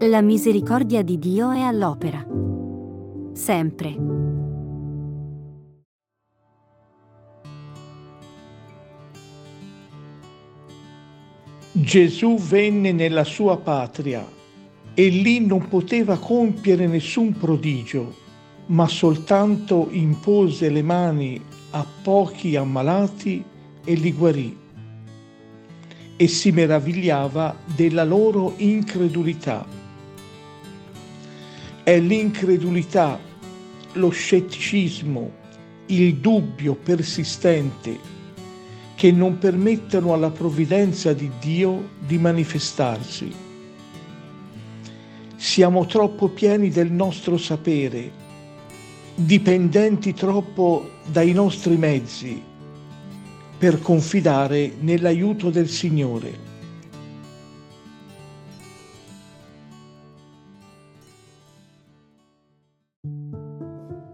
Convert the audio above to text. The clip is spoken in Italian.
La misericordia di Dio è all'opera. Sempre. Gesù venne nella sua patria e lì non poteva compiere nessun prodigio, ma soltanto impose le mani a pochi ammalati e li guarì, e si meravigliava della loro incredulità. È l'incredulità, lo scetticismo, il dubbio persistente che non permettono alla provvidenza di Dio di manifestarsi. Siamo troppo pieni del nostro sapere, dipendenti troppo dai nostri mezzi per confidare nell'aiuto del Signore.